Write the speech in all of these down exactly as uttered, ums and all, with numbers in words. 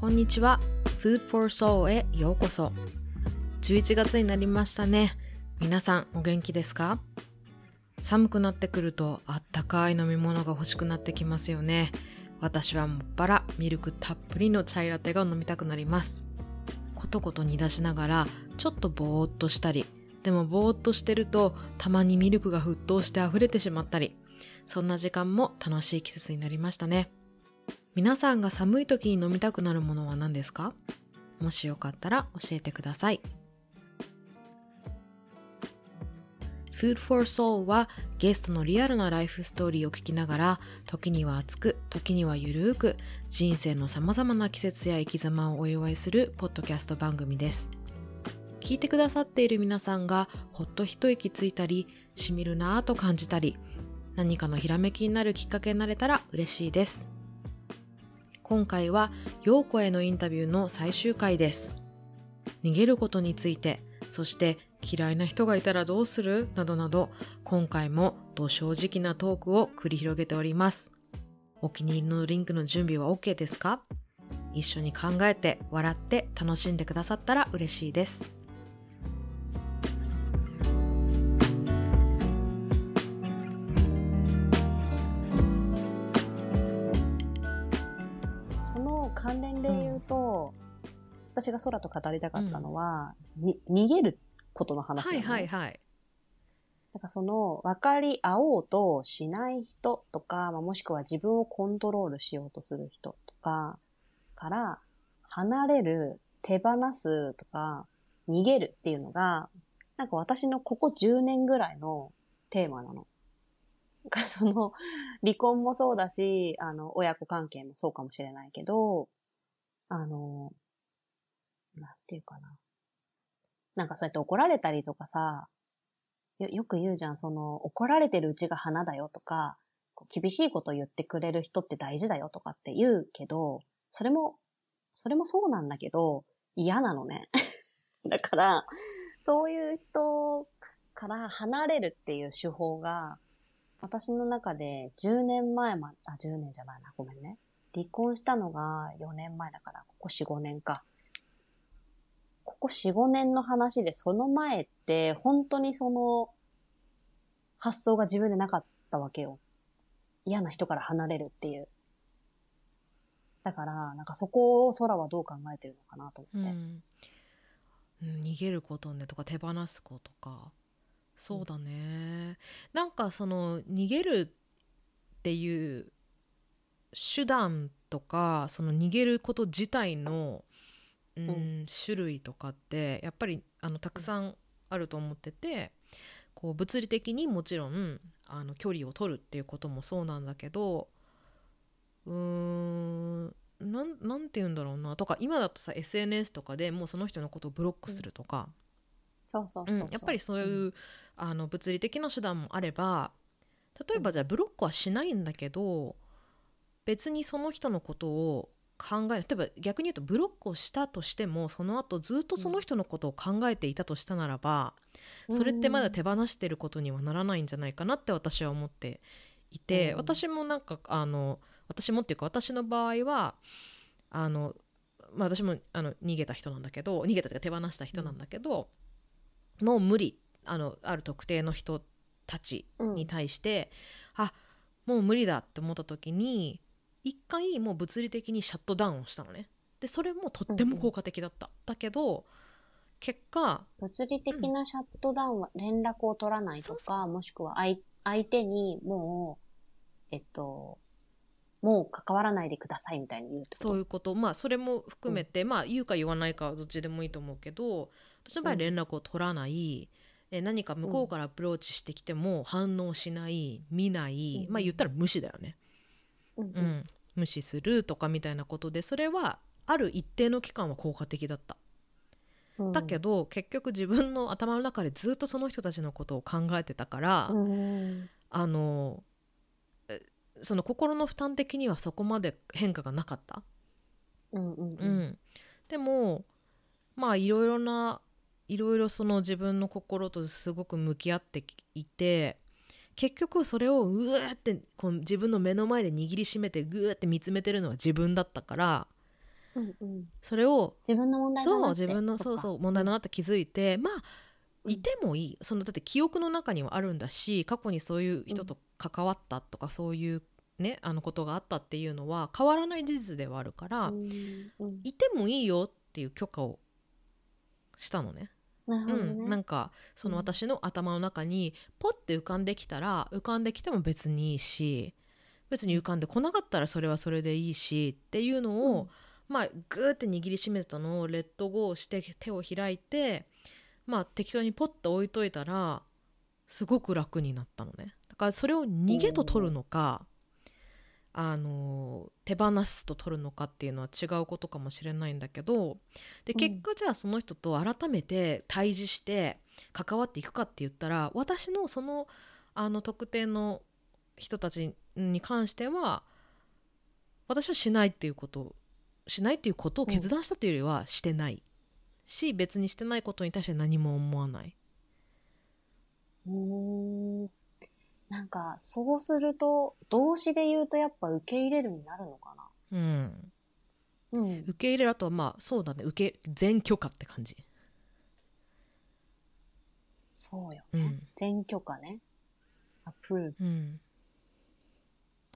こんにちは。Food for Soul へようこそ。じゅういちがつになりましたね。皆さんお元気ですか？寒くなってくるとあったかい飲み物が欲しくなってきますよね。私はもっぱらミルクたっぷりのチャイラテが飲みたくなります。ことこと煮出しながらちょっとぼーっとしたり、でもぼーっとしてるとたまにミルクが沸騰して溢れてしまったり、そんな時間も楽しい季節になりましたね。皆さんが寒い時に飲みたくなるものは何ですか？もしよかったら教えてください。Food for Soul はゲストのリアルなライフストーリーを聞きながら、時には熱く、時にはゆるーく、人生のさまざまな季節や生き様をお祝いするポッドキャスト番組です。聞いてくださっている皆さんがほっと一息ついたり、しみるなぁと感じたり、何かのひらめきになるきっかけになれたら嬉しいです。今回は陽子へのインタビューの最終回です。逃げることについて、そして嫌いな人がいたらどうする？などなど、今回もど正直なトークを繰り広げております。お気に入りのドリンクの準備は OK ですか？一緒に考えて、笑って、楽しんでくださったら嬉しいです。その関連で言うと、うん、私が空と語りたかったのは、うん、に逃げることの話だね。はいはいはい。なんかその分かり合おうとしない人とか、まあ、もしくは自分をコントロールしようとする人とかから離れる、手放すとか逃げるっていうのがなんか私のここじゅうねんぐらいのテーマなの。なんかその離婚もそうだし、あの親子関係もそうかもしれないけど、あのなんていうかな。なんかそうやって怒られたりとかさ、よ, よく言うじゃん、その怒られてるうちが花だよとか、厳しいこと言ってくれる人って大事だよとかって言うけど、それも、それもそうなんだけど、嫌なのね。だから、そういう人から離れるっていう手法が、私の中でじゅうねんまえま、あ、じゅうねんじゃないな、ごめんね。離婚したのがよねんまえだから、ここよん、ごねんか。ここよん、ごねんの話で、その前って本当にその発想が自分でなかったわけよ。嫌な人から離れるっていう。だからなんかそこを空はどう考えてるのかなと思って。うん、逃げることねとか手放すことか。そうだね。うん、なんかその逃げるっていう手段とか、その逃げること自体のうんうん、種類とかってやっぱりあのたくさんあると思ってて、こう物理的にもちろんあの距離を取るっていうこともそうなんだけど、うーんな ん, なんて言うんだろうなとか、今だとさ エスエヌエス とかでもうその人のことをブロックするとか、やっぱりそういう、うん、あの物理的な手段もあれば、例えばじゃあブロックはしないんだけど、別にその人のことを考え、例えば逆に言うとブロックをしたとしても、その後ずっとその人のことを考えていたとしたならば、うん、それってまだ手放してることにはならないんじゃないかなって私は思っていて、うん、私もなんかあの私もっていうか私の場合はあの、まあ、私もあの逃げた人なんだけど、逃げたというか手放した人なんだけど、うん、もう無理、あのある特定の人たちに対して、うん、あもう無理だって思った時に一回もう物理的にシャットダウンをしたのね。でそれもとっても効果的だった、うんうん、だけど結果物理的なシャットダウンは連絡を取らないとか、そうそう、もしくは相、相手にもうえっともう関わらないでくださいみたいに言うとか、そういうこと、まあそれも含めて、うん、まあ言うか言わないかどっちでもいいと思うけど、私の場合連絡を取らない、うん、え何か向こうからアプローチしてきても反応しない、見ない、うん、まあ言ったら無視だよね。うんうんうん、無視するとかみたいなことで、それはある一定の期間は効果的だった、うん、だけど結局自分の頭の中でずっとその人たちのことを考えてたから、うん、あのその心の負担的にはそこまで変化がなかった、うんうんうんうん、でもまあいろいろないろいろその自分の心とすごく向き合っていて、結局それをうわってこう自分の目の前で握りしめてぐーって見つめてるのは自分だったから、うんうん、それを自分の問題だなってそう自分のそうそう問題だなって気づいて、まあいてもいい、そのだって記憶の中にはあるんだし、過去にそういう人と関わったとか、うん、そういうねあのことがあったっていうのは変わらない事実ではあるから、うんうん、いてもいいよっていう許可をしたのね。なるほどね、うん、なんかその私の頭の中にポッて浮かんできたら、うん、浮かんできても別にいいし、別に浮かんでこなかったらそれはそれでいいしっていうのを、うん、まあグーって握りしめたのをレッドゴーして手を開いて、まあ適当にポッと置いといたらすごく楽になったのね。だからそれを逃げと取るのか、あの手放すと取るのかっていうのは違うことかもしれないんだけど、で結果じゃあその人と改めて対峙して関わっていくかって言ったら、私のそのあの特定の人たちに関しては私はしないっていうことしないっていうことを決断したというよりはしてないし、別にしてないことに対して何も思わない。うーん、なんかそうすると動詞で言うとやっぱ受け入れるになるのかな。うん、うん、受け入れる、あとはまあそうだね、受け全許可って感じ。そうよね、うん、全許可ね、アプローブ、うん、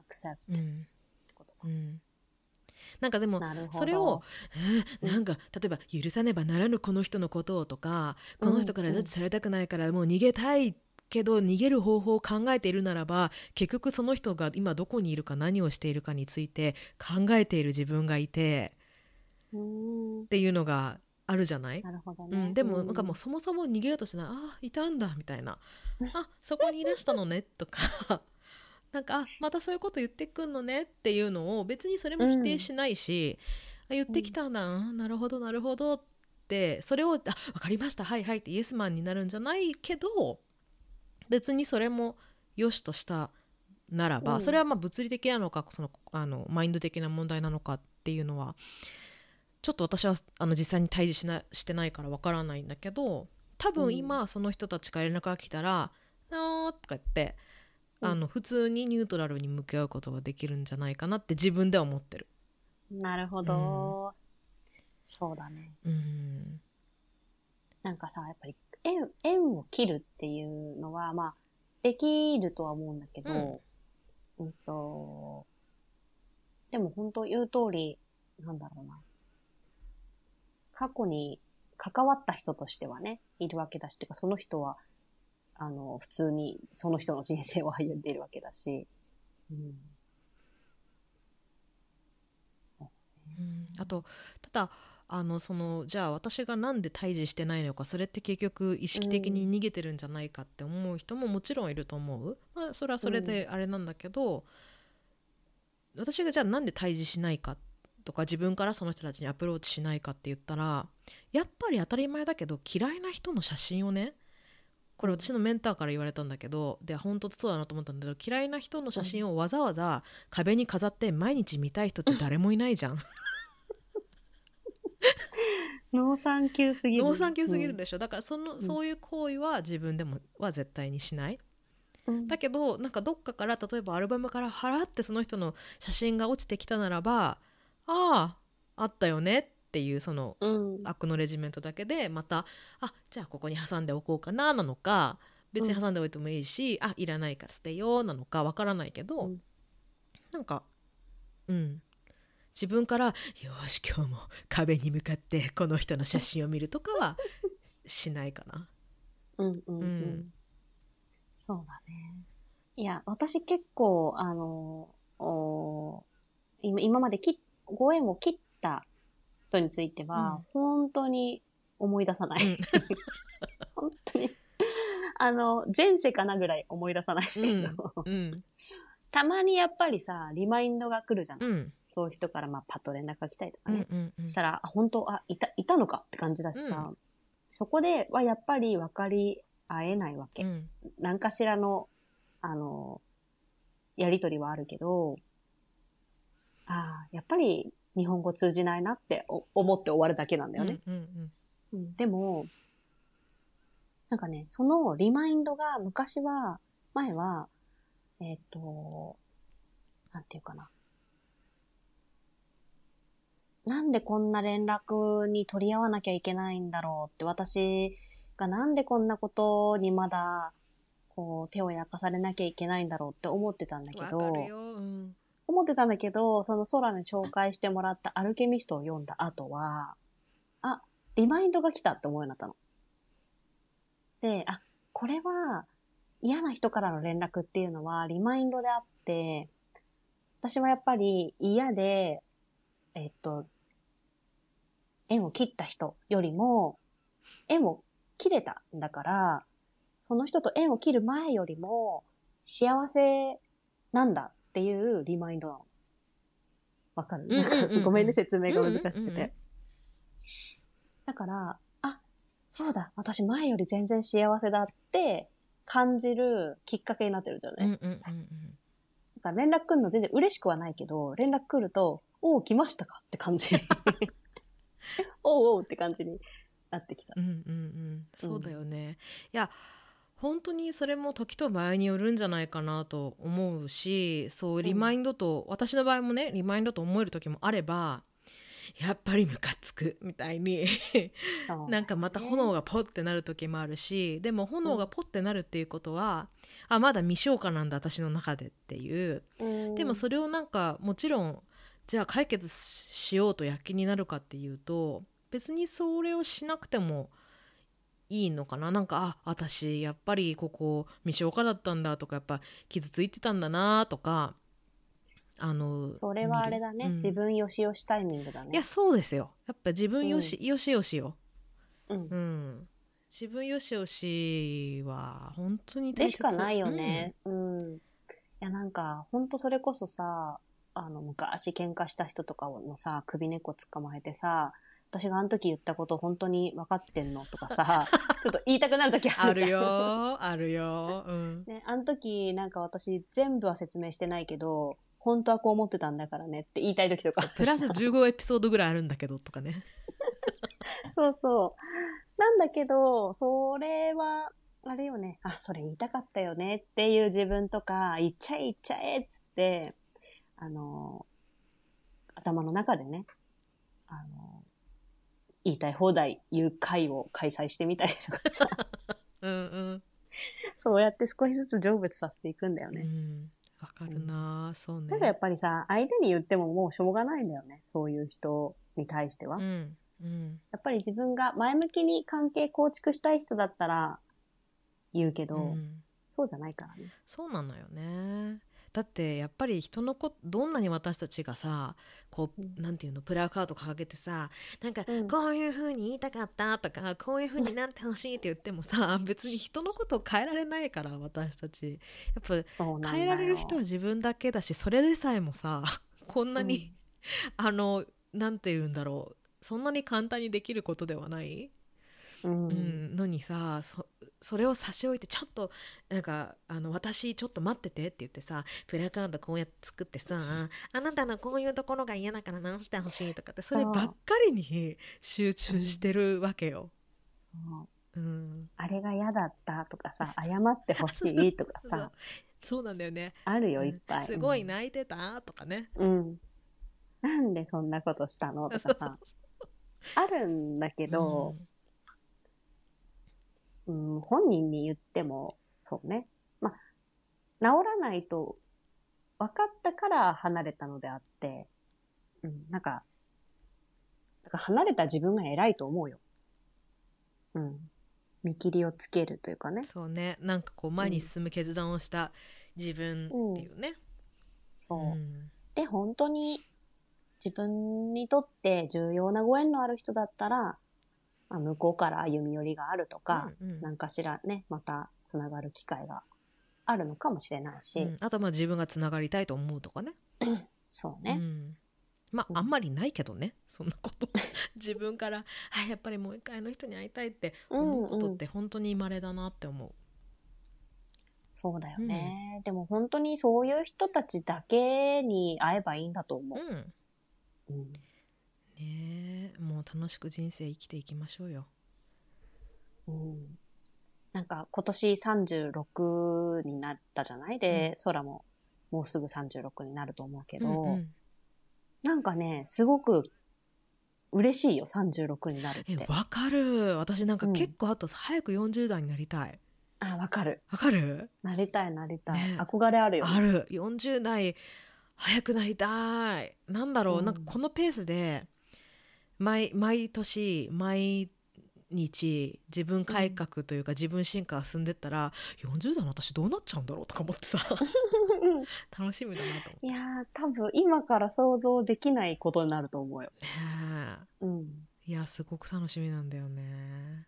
アクセプトってことか、うんうん、なんかでもそれを、えー、なんか例えば許さねばならぬこの人のことをとか、この人からジャッジされたくないからもう逃げたいってけど逃げる方法を考えているならば、結局その人が今どこにいるか何をしているかについて考えている自分がいてっていうのがあるじゃない。なるほど、ね、うん、でもなんかもうそもそも逃げようとしてない、あいたんだみたいな、あそこにいらしたのねとかなんかあまたそういうこと言ってくんのねっていうのを別にそれも否定しないし、うん、あ言ってきたんだ、うん、なるほどなるほどって、それをあ分かりましたはいはいってイエスマンになるんじゃないけど、別にそれも良しとしたならば、うん、それはまあ物理的なのかそのあのマインド的な問題なのかっていうのはちょっと私はあの実際に対峙しな、してないからわからないんだけど、多分今その人たちから連絡が来たら、うん、あーとか言ってあの普通にニュートラルに向き合うことができるんじゃないかなって自分では思ってる。なるほど、うん、そうだね、うん、なんかさやっぱり縁, 縁を切るっていうのは、まあ、できるとは思うんだけど、うん、うんと、でも本当言う通り、なんだろうな。過去に関わった人としてはね、いるわけだし、てかその人は、あの、普通にその人の人生を歩んでいるわけだし、うん、そうね。うん、あと、ただ、あのそのじゃあ私がなんで対峙してないのか、それって結局意識的に逃げてるんじゃないかって思う人ももちろんいると思う、まあ、それはそれであれなんだけど、うん、私がじゃあなんで対峙しないかとか自分からその人たちにアプローチしないかって言ったら、やっぱり当たり前だけど嫌いな人の写真をね、これ私のメンターから言われたんだけど、で本当そうだなと思ったんだけど、嫌いな人の写真をわざわざ壁に飾って毎日見たい人って誰もいないじゃん、うんノーサンキューすぎる、ノーサンキューすぎるでしょ、うん、だからその、うん、そういう行為は自分でもは絶対にしない、うん、だけどなんかどっかから例えばアルバムから払ってその人の写真が落ちてきたならば、あああったよねっていうその、うん、アクノレジメントだけでまたあじゃあここに挟んでおこうかななのか、別に挟んでおいてもいいし、うん、あいらないから捨てようなのかわからないけど、うん、なんかうん自分からよし今日も壁に向かってこの人の写真を見るとかはしないかなうんうん、うんうん、そうだね。いや私結構あのお 今, 今まできご縁を切った人については、うん、本当に思い出さない、うん、本当にあの前世かなぐらい思い出さないけど、うんうんたまにやっぱりさリマインドが来るじゃん、うん、そういう人からまあパッと連絡が来たりとかね、うんうんうん、したらあ本当あいたいたのかって感じだしさ、うん、そこではやっぱり分かり合えないわけ、うん、何かしらのあのやり取りはあるけど、あやっぱり日本語通じないなって思って終わるだけなんだよね、うんうんうんうん、でもなんかねそのリマインドが昔は前はえっと、なんていうかな。なんでこんな連絡に取り合わなきゃいけないんだろうって、私がなんでこんなことにまだこう手を焼かされなきゃいけないんだろうって思ってたんだけど、わかるよ、うん、思ってたんだけど、そのソラに紹介してもらったアルケミストを読んだ後は、あ、リマインドが来たって思うようになったの。で、あ、これは嫌な人からの連絡っていうのはリマインドであって、私はやっぱり嫌で、えっと、縁を切った人よりも、縁を切れたんだから、その人と縁を切る前よりも幸せなんだっていうリマインドなの。わかる？なんかごめんね、説明が難しくて。うんうんうん、だから、あ、そうだ、私前より全然幸せだって感じるきっかけになってるんだよね。うんうんうんうん、だから連絡来るの全然嬉しくはないけど、連絡来ると、おお、来ましたかって感じ。おうおうって感じになってきた。うんうんうん、そうだよね。うん、いや本当にそれも時と場合によるんじゃないかなと思うし、そうリマインドと、うん、私の場合もねリマインドと思える時もあれば、やっぱりムカつくみたいになんかまた炎がポッてなる時もあるし、でも炎がポッてなるっていうことは、うん、あまだ未消化なんだ私の中でっていう、うん、でもそれをなんかもちろんじゃあ解決しようと躍起になるかっていうと、別にそれをしなくてもいいのかな。なんか、あ、私やっぱりここ未消化だったんだとか、やっぱ傷ついてたんだなとか、あのそれはあれだね、うん、自分よしよしタイミングだね。いやそうですよ、やっぱ自分よし、うん、よしよしよ、うんうん、自分よしよしは本当に大切でしかないよね、うんうん、いやなんか本当それこそさ、あの昔喧嘩した人とかのさ、首根っこ捕まえてさ、私があの時言ったこと本当に分かってんのとかさちょっと言いたくなる時あるじゃん。あるよあるよ、うんね、あの時なんか私全部は説明してないけど本当はこう思ってたんだからねって言いたい時とか、プラスじゅうごエピソードぐらいあるんだけどとかねそうそうなんだけど、それはあれよね、あ、それ言いたかったよねっていう自分とか、言っちゃえ言っちゃえっつってあの頭の中でね、あの言いたい放題言う会を開催してみたりとかさうん、うん、そうやって少しずつ成仏させていくんだよね。うん、わかるな、うん、そうね。だからやっぱりさ、相手に言ってももうしょうがないんだよね、そういう人に対しては、うんうん、やっぱり自分が前向きに関係構築したい人だったら言うけど、うん、そうじゃないからね。そうなのよね。だってやっぱり人のこ、どんなに私たちがさ、こうなんていうの、プラカード掲げてさ、なんかこういう風に言いたかったとか、うん、こういう風になってほしいって言ってもさ、別に人のことを変えられないから、私たちやっぱ変えられる人は自分だけだし、それでさえもさ、こんなに、うん、あのなんていうんだろう、そんなに簡単にできることではない、うんうん、のにさ、そそれを差し置いて、ちょっとなんかあの私ちょっと待っててって言ってさ、プラカードこうやって作ってさ、あなたのこういうところが嫌だから直してほしいとかって、そればっかりに集中してるわけよ。そう、うん、あれが嫌だったとかさ、謝ってほしいとかさそうなんだよね、あるよいっぱい、うん、すごい泣いてたとかね、うん、なんでそんなことしたのとかさあるんだけど、うん、うん、本人に言ってもそうね、まあ治らないと分かったから離れたのであって、うん、なんか、なんか離れた自分が偉いと思うよ。うん、見切りをつけるというかね。そうね、なんかこう前に進む決断をした自分っていうね。うんうん、そう、うん。で本当に自分にとって重要なご縁のある人だったら。向こうから歩み寄りがあるとか、うんうん、なんかしらね、またつながる機会があるのかもしれないし、うん、あとまあ自分がつながりたいと思うとかねそうね、うん、まあ、うん、あんまりないけどね、そんなこと自分からあ、やっぱりもう一回あの人に会いたいって思うことって本当に稀だなって思う、うんうん、そうだよね、うん、でも本当にそういう人たちだけに会えばいいんだと思う、うん、うん、ねえ、もう楽しく人生生きていきましょうよ、うん、なんか今年さんじゅうろくになったじゃないで、うん、空ももうすぐさんじゅうろくになると思うけど、うんうん、なんかねすごく嬉しいよ、さんじゅうろくになるって。わかる。私なんか結構あと早くよんじゅう代になりたい、うんあ、わかる。わかる？なりたいなりたい、ね、憧れあるよ、ね、ある。よんじゅう代早くなりたい。なんだろう、うん、なんかこのペースで 毎, 毎年毎日自分改革というか、うん、自分進化が進んでったらよんじゅう代の私どうなっちゃうんだろうとか思ってさ楽しみだなと思って。いや多分今から想像できないことになると思うよ、ねえうん、いやすごく楽しみなんだよね。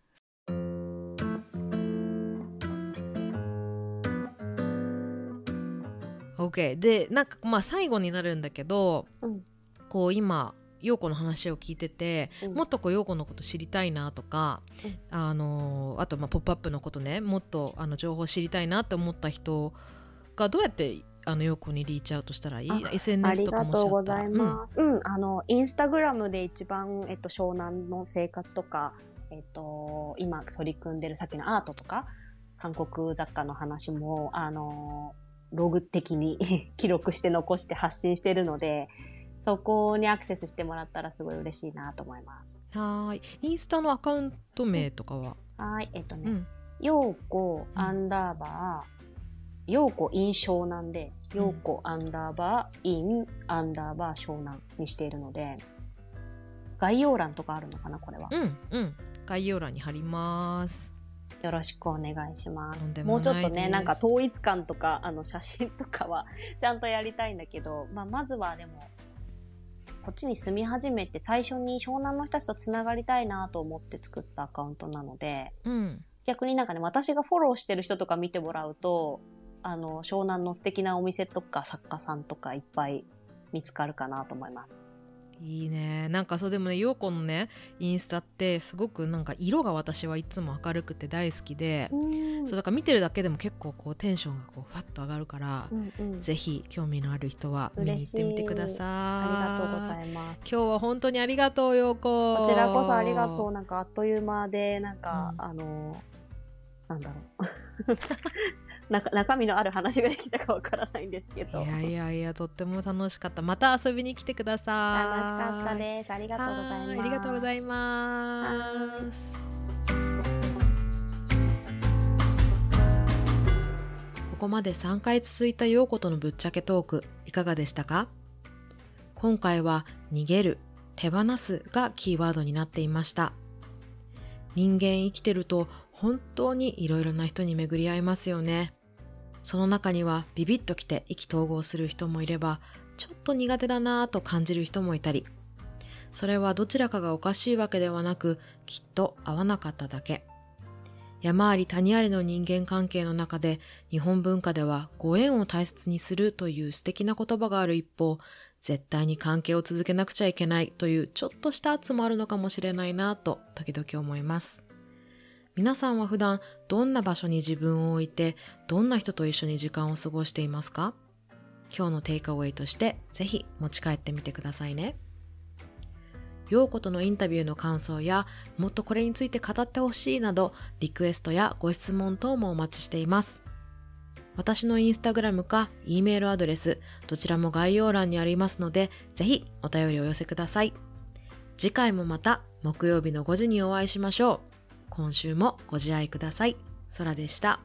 Okay、でなんかまあ最後になるんだけど、うん、こう今陽子の話を聞いてて、うん、もっとこう陽子のこと知りたいなとか、うん、あのあとまあポップアップのことね、もっとあの情報知りたいなって思った人がどうやってあの陽子にリーチアウトしたらいい？ エスエヌエス とかもしあったら。ありがとうございます、うんうん、あのインスタグラムで一番、えっと、湘南の生活とか、えっと、今取り組んでるさっきのアートとか韓国雑貨の話もあのログ的に記録して残して発信してるので、そこにアクセスしてもらったらすごい嬉しいなと思います。はい。インスタのアカウント名とかは、はいえっとね陽子、うん、アンダーバー陽子イン湘南で陽子、うん、アンダーバーインアンダーバー湘南にしているので、概要欄とかあるのかなこれは。うんうん概要欄に貼ります。よろしくお願いします。もうちょっとね、なんか統一感とかあの写真とかはちゃんとやりたいんだけど、まあ、まずはでもこっちに住み始めて最初に湘南の人たちとつながりたいなと思って作ったアカウントなので、うん、逆になんかね私がフォローしてる人とか見てもらうとあの湘南の素敵なお店とか作家さんとかいっぱい見つかるかなと思います。いいね。なんかそうでもね陽子のねインスタってすごくなんか色が私はいつも明るくて大好きで、そうだから見てるだけでも結構こうテンションがこうふわっと上がるから、うんうん、ぜひ興味のある人は見に行ってみてください。ありがとうございます。今日は本当にありがとう陽子。こちらこそありがとう。なんかあっという間でなんか、うん、あのなんだろうな中身のある話ができたかわからないんですけど、いやいやいやとっても楽しかった。また遊びに来てください。楽しかったです。ありがとうございます。ありがとうございます。ここまでさんかい続いた陽子とのぶっちゃけトークいかがでしたか？今回は逃げる手放すがキーワードになっていました。人間生きてると本当にいろいろな人に巡り合いますよね。その中にはビビッときて意気投合する人もいれば、ちょっと苦手だなぁと感じる人もいたり、それはどちらかがおかしいわけではなく、きっと合わなかっただけ。山あり谷ありの人間関係の中で、日本文化ではご縁を大切にするという素敵な言葉がある一方、絶対に関係を続けなくちゃいけないというちょっとした圧もあるのかもしれないなぁと時々思います。皆さんは普段どんな場所に自分を置いて、どんな人と一緒に時間を過ごしていますか？今日のテイクアウェイとしてぜひ持ち帰ってみてくださいね。陽子とのインタビューの感想や、もっとこれについて語ってほしいなど、リクエストやご質問等もお待ちしています。私のインスタグラムか E メールアドレス、どちらも概要欄にありますので、ぜひお便りを寄せください。次回もまた木曜日のごじにお会いしましょう。今週もご自愛ください。空でした。